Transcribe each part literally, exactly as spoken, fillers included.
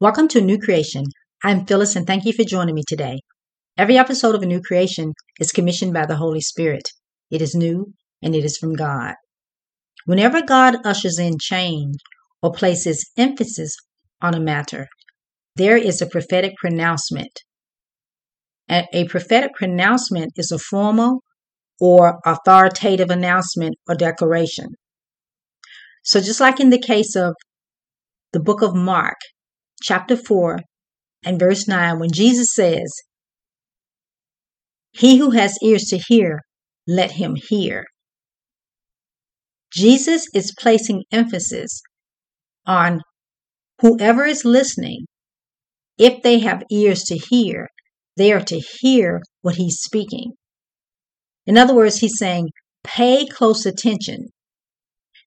Welcome to New Creation. I'm Phyllis and thank you for joining me today. Every episode of A New Creation is commissioned by the Holy Spirit. It is new and it is from God. Whenever God ushers in change or places emphasis on a matter, there is a prophetic pronouncement. And a prophetic pronouncement is a formal or authoritative announcement or declaration. So just like in the case of the book of Mark, chapter four and verse nine, when Jesus says, "He who has ears to hear, let him hear." Jesus is placing emphasis on whoever is listening. If they have ears to hear, they are to hear what he's speaking. In other words, he's saying, pay close attention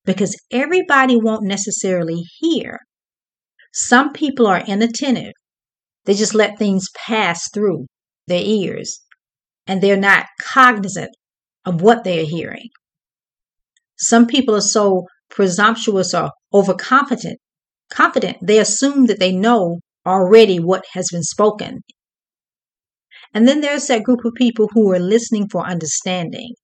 because everybody won't necessarily hear. Some people are inattentive. They just let things pass through their ears, and they're not cognizant of what they're hearing. Some people are so presumptuous or overconfident. Confident, they assume that they know already what has been spoken. And then there's that group of people who are listening for understanding.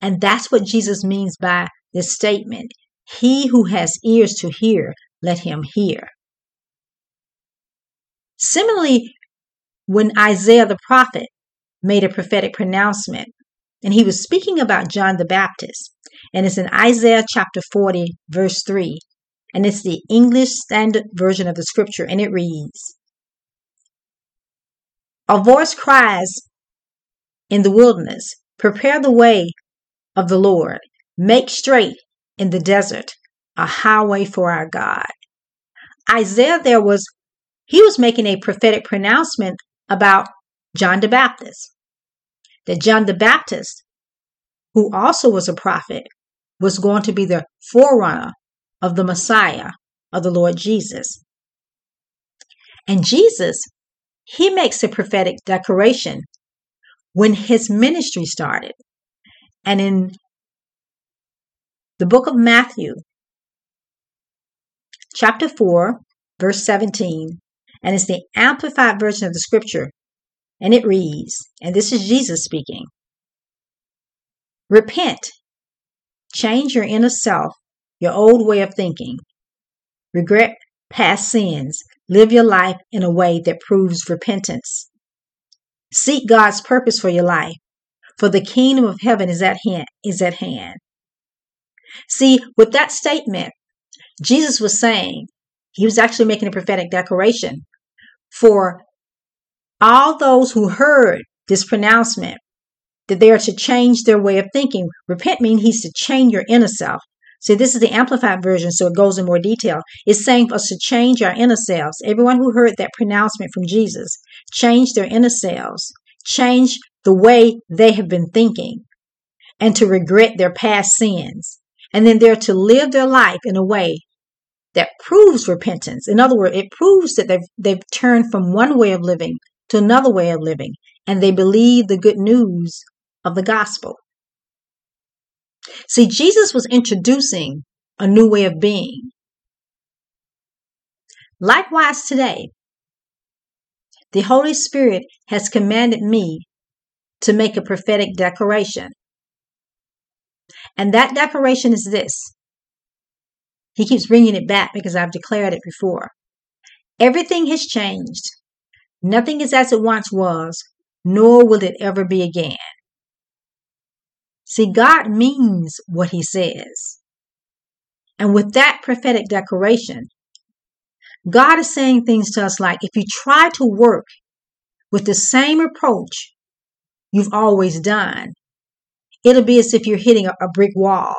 And that's what Jesus means by this statement. He who has ears to hear, let him hear. Similarly, when Isaiah the prophet made a prophetic pronouncement, and he was speaking about John the Baptist, and it's in Isaiah chapter forty, verse three, and it's the English Standard Version of the scripture, and it reads, "A voice cries in the wilderness, prepare the way of the Lord, make straight in the desert a highway for our God." Isaiah there was, he was making a prophetic pronouncement about John the Baptist. That John the Baptist, who also was a prophet, was going to be the forerunner of the Messiah, of the Lord Jesus. And Jesus, he makes a prophetic declaration when his ministry started. And in the book of Matthew, chapter four, verse seventeen, and it's the Amplified Version of the scripture, and it reads, and this is Jesus speaking, "Repent, change your inner self, your old way of thinking, regret past sins, live your life in a way that proves repentance. Seek God's purpose for your life, for the kingdom of heaven is at hand, is at hand." See, with that statement, Jesus was saying, he was actually making a prophetic declaration for all those who heard this pronouncement, that they are to change their way of thinking. Repent means he's to change your inner self. See, this is the Amplified Version, so it goes in more detail. It's saying for us to change our inner selves. Everyone who heard that pronouncement from Jesus, change their inner selves, change the way they have been thinking, and to regret their past sins. And then they're to live their life in a way that proves repentance. In other words, it proves that they've, they've turned from one way of living to another way of living, and they believe the good news of the gospel. See, Jesus was introducing a new way of being. Likewise today, the Holy Spirit has commanded me to make a prophetic declaration. And that declaration is this. He keeps bringing it back because I've declared it before. Everything has changed. Nothing is as it once was, nor will it ever be again. See, God means what he says. And with that prophetic declaration, God is saying things to us like, if you try to work with the same approach you've always done, it'll be as if you're hitting a brick wall.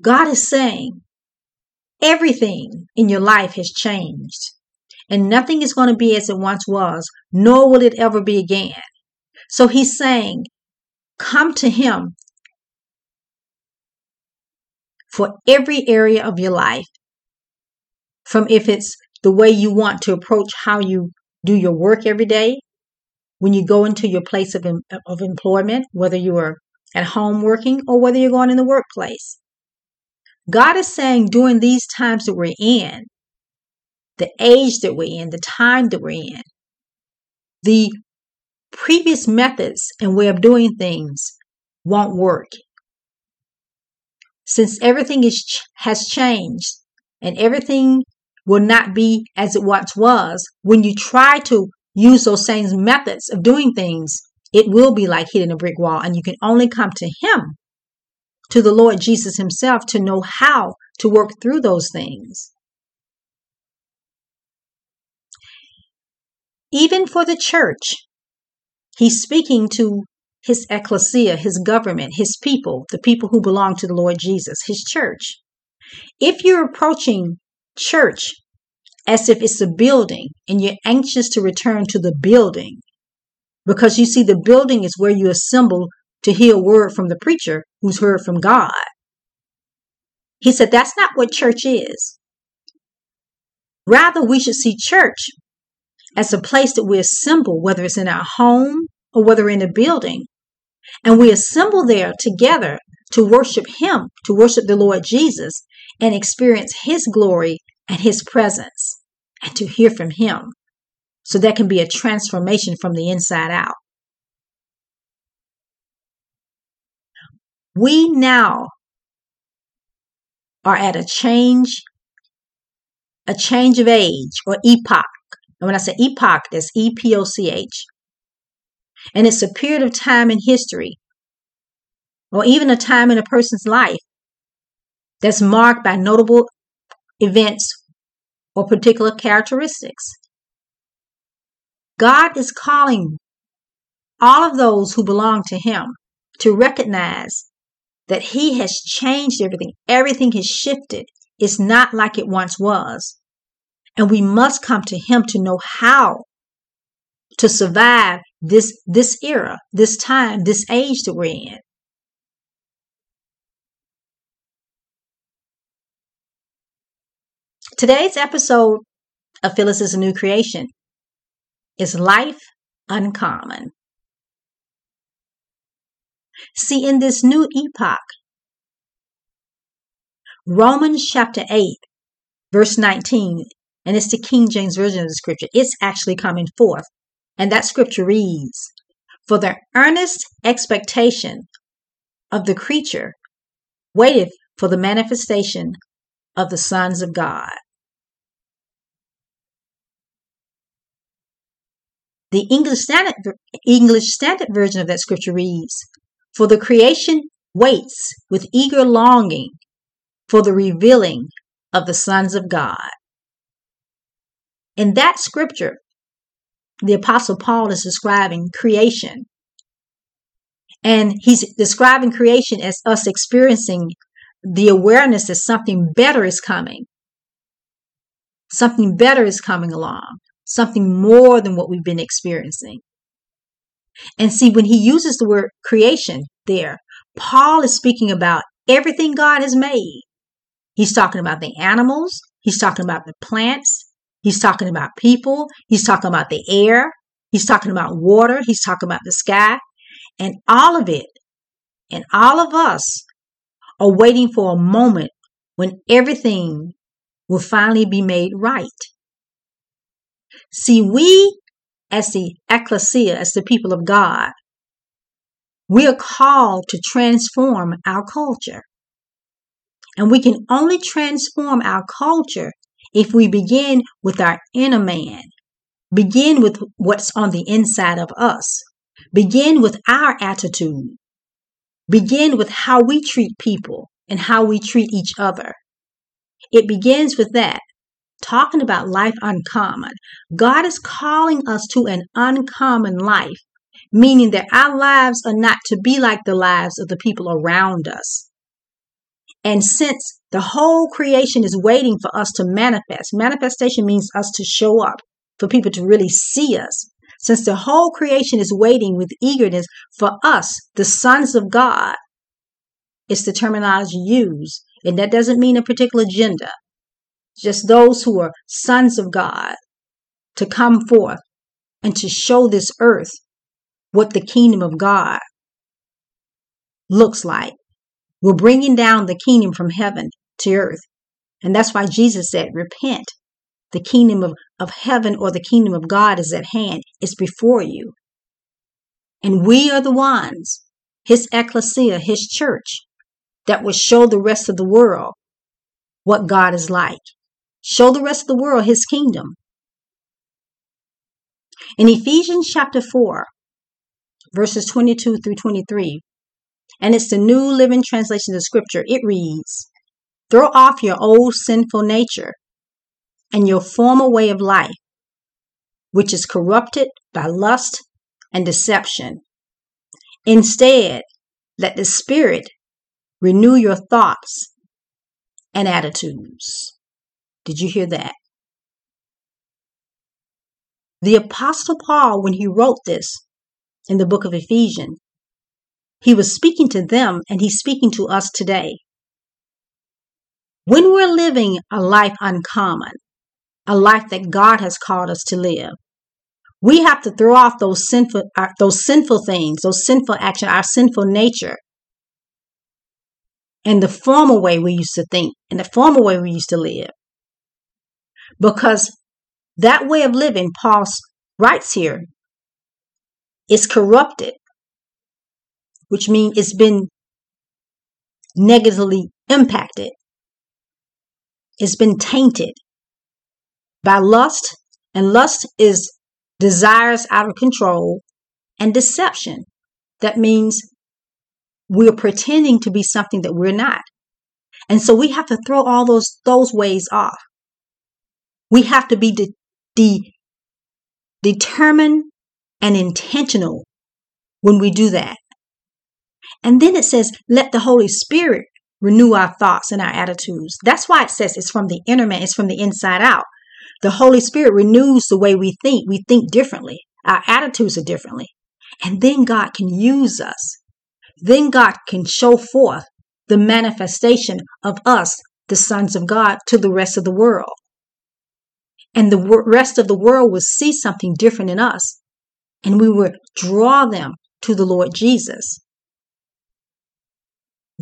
God is saying everything in your life has changed. And nothing is going to be as it once was, nor will it ever be again. So he's saying, come to him for every area of your life. From if it's the way you want to approach how you do your work every day, when you go into your place of, of employment, whether you are at home working or whether you're going in the workplace. God is saying during these times that we're in, the age that we're in, the time that we're in, the previous methods and way of doing things won't work. Since everything is has changed and everything will not be as it once was, when you try to use those same methods of doing things, it will be like hitting a brick wall, and you can only come to Him, to the Lord Jesus Himself, to know how to work through those things. Even for the church, He's speaking to His ecclesia, His government, His people, the people who belong to the Lord Jesus, His church. If you're approaching church as if it's a building and you're anxious to return to the building because you see the building is where you assemble to hear a word from the preacher who's heard from God. He said that's not what church is. Rather, we should see church as a place that we assemble, whether it's in our home or whether in a building. And we assemble there together to worship Him, to worship the Lord Jesus, and experience His glory and His presence, and to hear from Him. So there can be a transformation from the inside out. We now are at a change, a change of age or epoch. And when I say epoch, that's E P O C H. And it's a period of time in history, or even a time in a person's life, that's marked by notable events or particular characteristics. God is calling all of those who belong to Him to recognize that He has changed everything. Everything has shifted. It's not like it once was. And we must come to Him to know how to survive this, this era, this time, this age that we're in. Today's episode of Phyllis is a New Creation is Life Uncommon. See, in this new epoch, Romans chapter eight, verse nineteen, and it's the King James Version of the scripture, it's actually coming forth. And that scripture reads, "For the earnest expectation of the creature waiteth for the manifestation of the sons of God." The English Standard, English Standard Version of that scripture reads, "For the creation waits with eager longing for the revealing of the sons of God." In that scripture, the Apostle Paul is describing creation. And he's describing creation as us experiencing the awareness that something better is coming. Something better is coming along. Something more than what we've been experiencing. And see, when he uses the word creation there, Paul is speaking about everything God has made. He's talking about the animals. He's talking about the plants. He's talking about people. He's talking about the air. He's talking about water. He's talking about the sky. And all of it, and all of us, are waiting for a moment when everything will finally be made right. See, we, as the ecclesia, as the people of God, we are called to transform our culture. And we can only transform our culture if we begin with our inner man, begin with what's on the inside of us, begin with our attitude, begin with how we treat people and how we treat each other. It begins with that. Talking about life uncommon. God is calling us to an uncommon life, meaning that our lives are not to be like the lives of the people around us. And since the whole creation is waiting for us to manifest, manifestation means us to show up, for people to really see us. Since the whole creation is waiting with eagerness for us, the sons of God, it's the terminology used. And that doesn't mean a particular gender. Just those who are sons of God to come forth and to show this earth what the kingdom of God looks like. We're bringing down the kingdom from heaven to earth. And that's why Jesus said, repent, the kingdom of, of heaven or the kingdom of God is at hand. It's before you. And we are the ones, his ecclesia, his church, that will show the rest of the world what God is like. Show the rest of the world his kingdom. In Ephesians chapter four, verses twenty-two through twenty-three, and it's the New Living Translation of Scripture, it reads, "Throw off your old sinful nature and your former way of life, which is corrupted by lust and deception. Instead, let the Spirit renew your thoughts and attitudes." Did you hear that? The Apostle Paul, when he wrote this in the book of Ephesians, he was speaking to them, and he's speaking to us today. When we're living a life uncommon, a life that God has called us to live, we have to throw off those sinful, uh, those sinful things, those sinful actions, our sinful nature, and the former way we used to think, and the former way we used to live. Because that way of living, Paul writes here, is corrupted, which means it's been negatively impacted. It's been tainted by lust, and lust is desires out of control, and deception. That means we're pretending to be something that we're not. And so we have to throw all those, those ways off. We have to be de- de- determined and intentional when we do that. And then it says, let the Holy Spirit renew our thoughts and our attitudes. That's why it says it's from the inner man. It's from the inside out. The Holy Spirit renews the way we think. We think differently. Our attitudes are differently. And then God can use us. Then God can show forth the manifestation of us, the sons of God, to the rest of the world. And the rest of the world will see something different in us. And we will draw them to the Lord Jesus.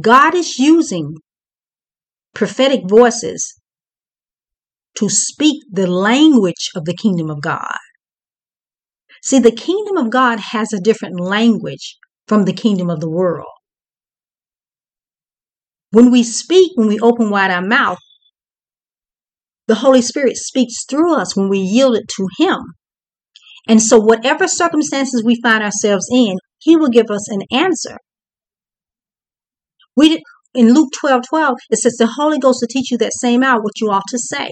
God is using prophetic voices to speak the language of the kingdom of God. See, the kingdom of God has a different language from the kingdom of the world. When we speak, when we open wide our mouth, the Holy Spirit speaks through us when we yield it to him. And so whatever circumstances we find ourselves in, he will give us an answer. We did, in Luke twelve twelve, it says the Holy Ghost will teach you that same hour what you ought to say.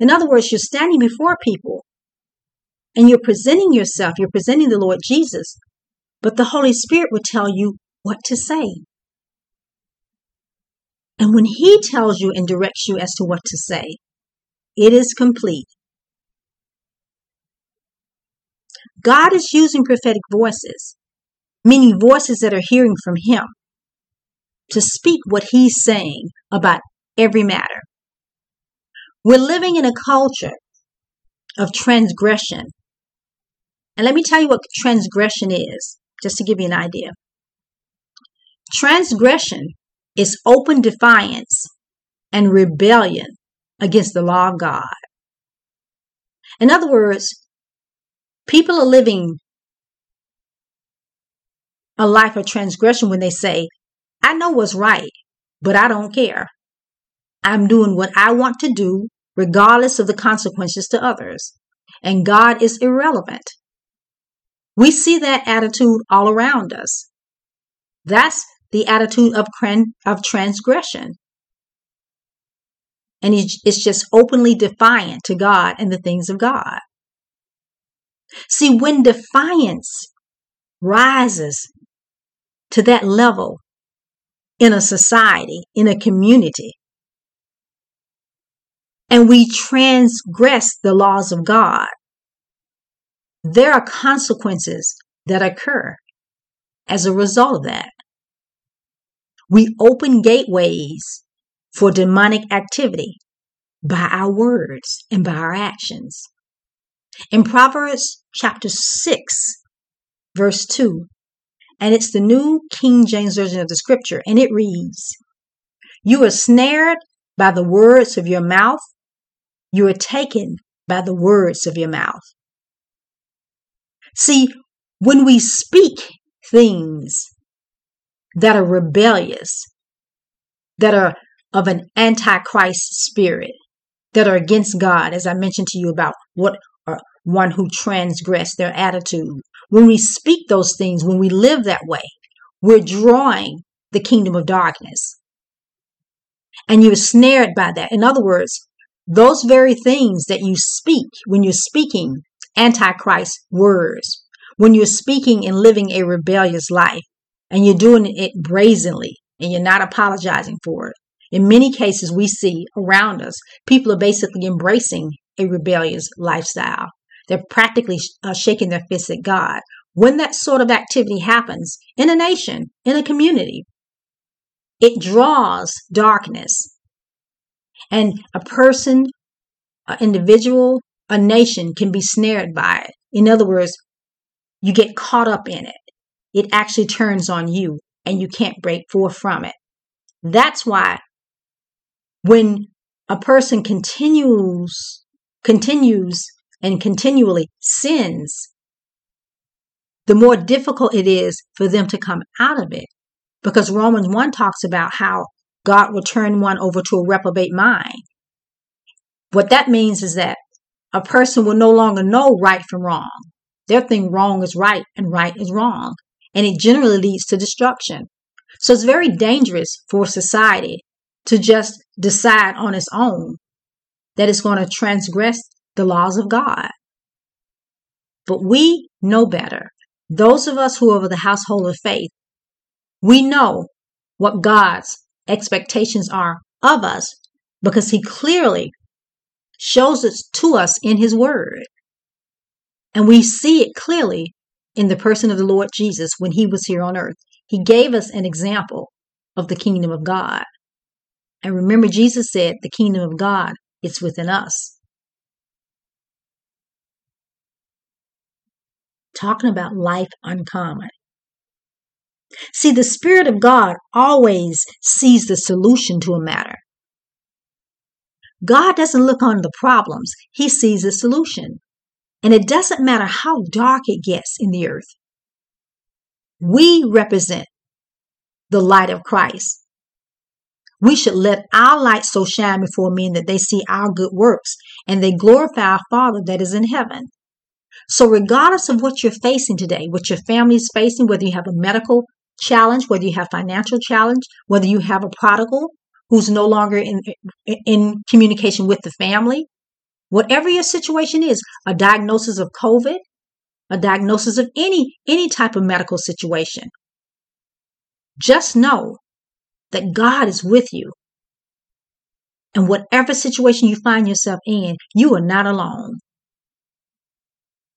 In other words, you're standing before people and you're presenting yourself, you're presenting the Lord Jesus, but the Holy Spirit will tell you what to say. And when he tells you and directs you as to what to say, it is complete. God is using prophetic voices, meaning voices that are hearing from him, to speak what he's saying about every matter. We're living in a culture of transgression. And let me tell you what transgression is, just to give you an idea. Transgression is open defiance and rebellion against the law of God. In other words, people are living a life of transgression when they say, I know what's right, but I don't care. I'm doing what I want to do, regardless of the consequences to others. And God is irrelevant. We see that attitude all around us. That's the attitude of, of transgression. And it's just openly defiant to God and the things of God. See, when defiance rises to that level, in a society, in a community, and we transgress the laws of God, there are consequences that occur as a result of that. We open gateways for demonic activity by our words and by our actions. In Proverbs chapter six, verse two, and it's the New King James Version of the Scripture. And it reads, you are snared by the words of your mouth. You are taken by the words of your mouth. See, when we speak things that are rebellious, that are of an antichrist spirit, that are against God, as I mentioned to you about what or one who transgressed their attitude. When we speak those things, when we live that way, we're drawing the kingdom of darkness. And you're snared by that. In other words, those very things that you speak when you're speaking antichrist words, when you're speaking and living a rebellious life, and you're doing it brazenly, and you're not apologizing for it. In many cases, we see around us, people are basically embracing a rebellious lifestyle. They're practically uh, shaking their fists at God. When that sort of activity happens in a nation, in a community, it draws darkness. And a person, an individual, a nation can be snared by it. In other words, you get caught up in it. It actually turns on you and you can't break forth from it. That's why when a person continues, continues and continually sins, the more difficult it is for them to come out of it. Because Romans one talks about how God will turn one over to a reprobate mind. What that means is that a person will no longer know right from wrong. Their thing wrong is right and right is wrong. And it generally leads to destruction. So it's very dangerous for society to just decide on its own that it's going to transgress the laws of God. But we know better. Those of us who are of the household of faith, we know what God's expectations are of us because he clearly shows it to us in his word. And we see it clearly in the person of the Lord Jesus when he was here on earth. He gave us an example of the kingdom of God. And remember, Jesus said, the kingdom of God is within us. Talking about life uncommon. See, the Spirit of God always sees the solution to a matter. God doesn't look on the problems. He sees the solution. And it doesn't matter how dark it gets in the earth. We represent the light of Christ. We should let our light so shine before men that they see our good works and they glorify our Father that is in heaven. So regardless of what you're facing today, what your family is facing, whether you have a medical challenge, whether you have financial challenge, whether you have a prodigal who's no longer in, in communication with the family, whatever your situation is, a diagnosis of COVID, a diagnosis of any, any type of medical situation. Just know that God is with you. And whatever situation you find yourself in, you are not alone.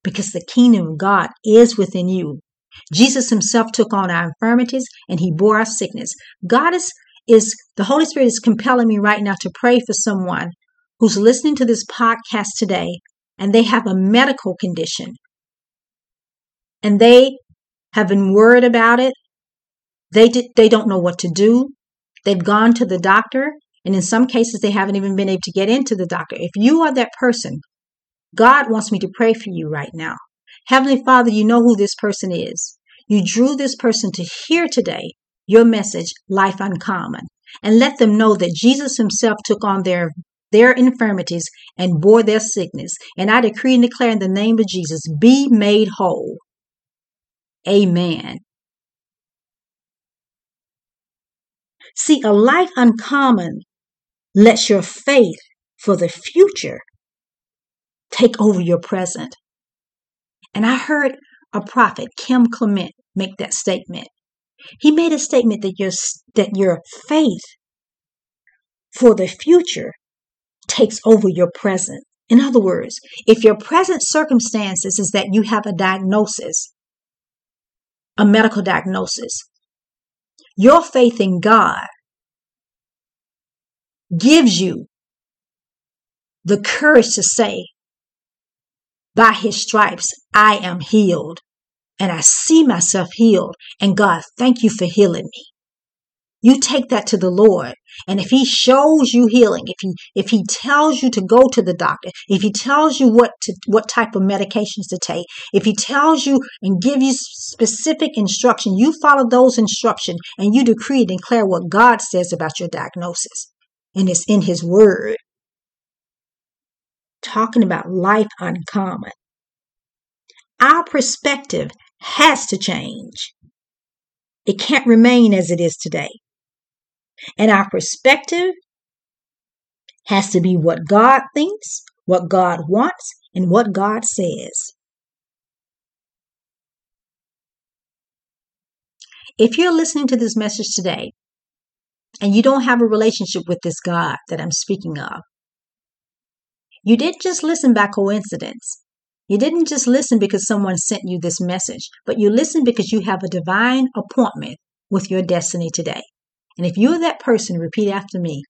Because the kingdom of God is within you. Jesus himself took on our infirmities and he bore our sickness. God is, is, the Holy Spirit is compelling me right now to pray for someone who's listening to this podcast today and they have a medical condition. And they have been worried about it. They did, they don't know what to do. They've gone to the doctor. And in some cases, they haven't even been able to get into the doctor. If you are that person, God wants me to pray for you right now. Heavenly Father, you know who this person is. You drew this person to hear today your message, Life Uncommon. And let them know that Jesus himself took on their their infirmities and bore their sickness. And I decree and declare in the name of Jesus, be made whole. Amen. See, a life uncommon lets your faith for the future take over your present. And I heard a prophet, Kim Clement, make that statement. He made a statement that your, that your faith for the future takes over your present. In other words, if your present circumstances is that you have a diagnosis, a medical diagnosis, your faith in God gives you the courage to say, by his stripes, I am healed. And I see myself healed. And God, thank you for healing me. You take that to the Lord. And if he shows you healing, if he if he tells you to go to the doctor, if he tells you what to, what type of medications to take, if he tells you and give you specific instruction, you follow those instructions and you decree and declare what God says about your diagnosis. And it's in his word. Talking about life uncommon. Our perspective has to change. It can't remain as it is today. And our perspective has to be what God thinks, what God wants, and what God says. If you're listening to this message today and you don't have a relationship with this God that I'm speaking of, you didn't just listen by coincidence. You didn't just listen because someone sent you this message, but you listened because you have a divine appointment with your destiny today. And if you're that person, repeat after me.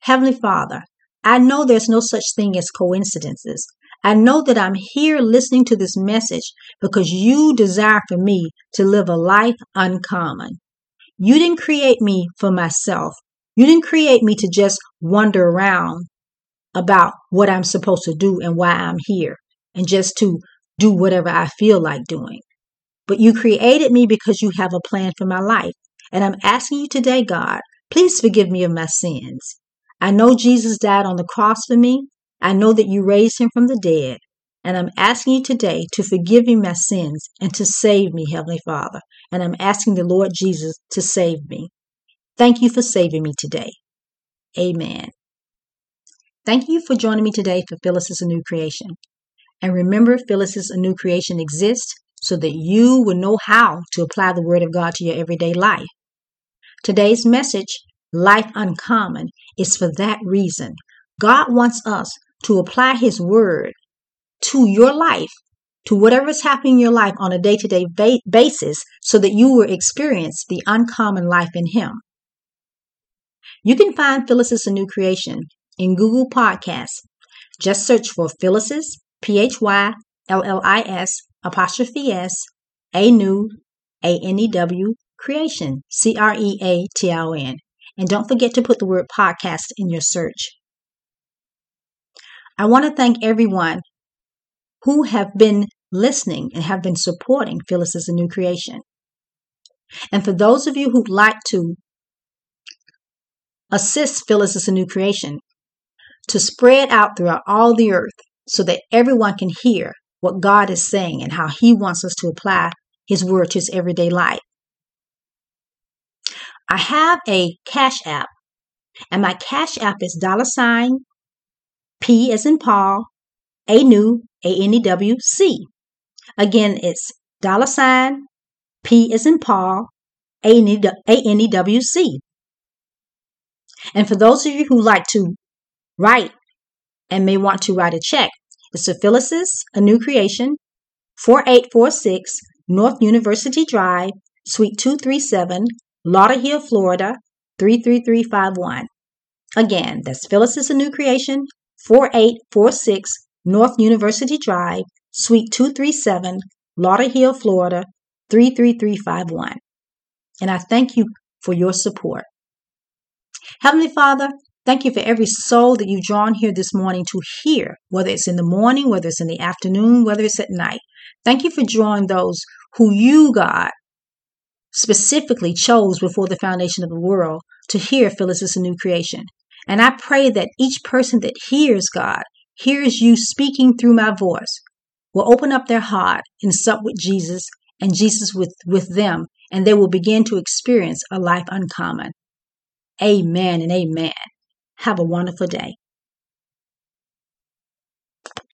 Heavenly Father, I know there's no such thing as coincidences. I know that I'm here listening to this message because you desire for me to live a life uncommon. You didn't create me for myself. You didn't create me to just wander around about what I'm supposed to do and why I'm here and just to do whatever I feel like doing. But you created me because you have a plan for my life. And I'm asking you today, God, please forgive me of my sins. I know Jesus died on the cross for me. I know that you raised him from the dead. And I'm asking you today to forgive me my sins and to save me, Heavenly Father. And I'm asking the Lord Jesus to save me. Thank you for saving me today. Amen. Thank you for joining me today for Phyllis is a New Creation. And remember, Phyllis is a New Creation exists so that you will know how to apply the Word of God to your everyday life. Today's message, Life Uncommon, is for that reason. God wants us to apply his word to your life, to whatever is happening in your life on a day-to-day ba- basis, so that you will experience the uncommon life in him. You can find Phyllis is a New Creation in Google Podcasts. Just search for Phyllis, P H Y L L I S, apostrophe S, A New, A N E W, Creation, C R E A T I O N. And don't forget to put the word podcast in your search. I want to thank everyone who have been listening and have been supporting Phyllis is a New Creation. And for those of you who'd like to assist Phyllis is a New Creation to spread out throughout all the earth so that everyone can hear what God is saying and how he wants us to apply his word to his everyday life. I have a Cash App, and my Cash App is dollar sign, P as in Paul, A New, A N E W C. Again, it's dollar sign, P as in Paul, A N E W C. And for those of you who like to write and may want to write a check, it's to Phyllis is a New Creation, four eight four six North University Drive, Suite two thirty-seven, Lauderhill, Florida, three three three five one. Again, that's Phyllis is a New Creation, four eight four six North University Drive, Suite two thirty-seven, Lauderhill, Florida, three three three five one. And I thank you for your support. Heavenly Father, thank you for every soul that you've drawn here this morning to hear, whether it's in the morning, whether it's in the afternoon, whether it's at night. Thank you for drawing those who you, God, specifically chose before the foundation of the world to hear Phyllis is a New Creation. And I pray that each person that hears God, hears you speaking through my voice, will open up their heart and sup with Jesus and Jesus with, with them, and they will begin to experience a life uncommon. Amen and amen. Have a wonderful day.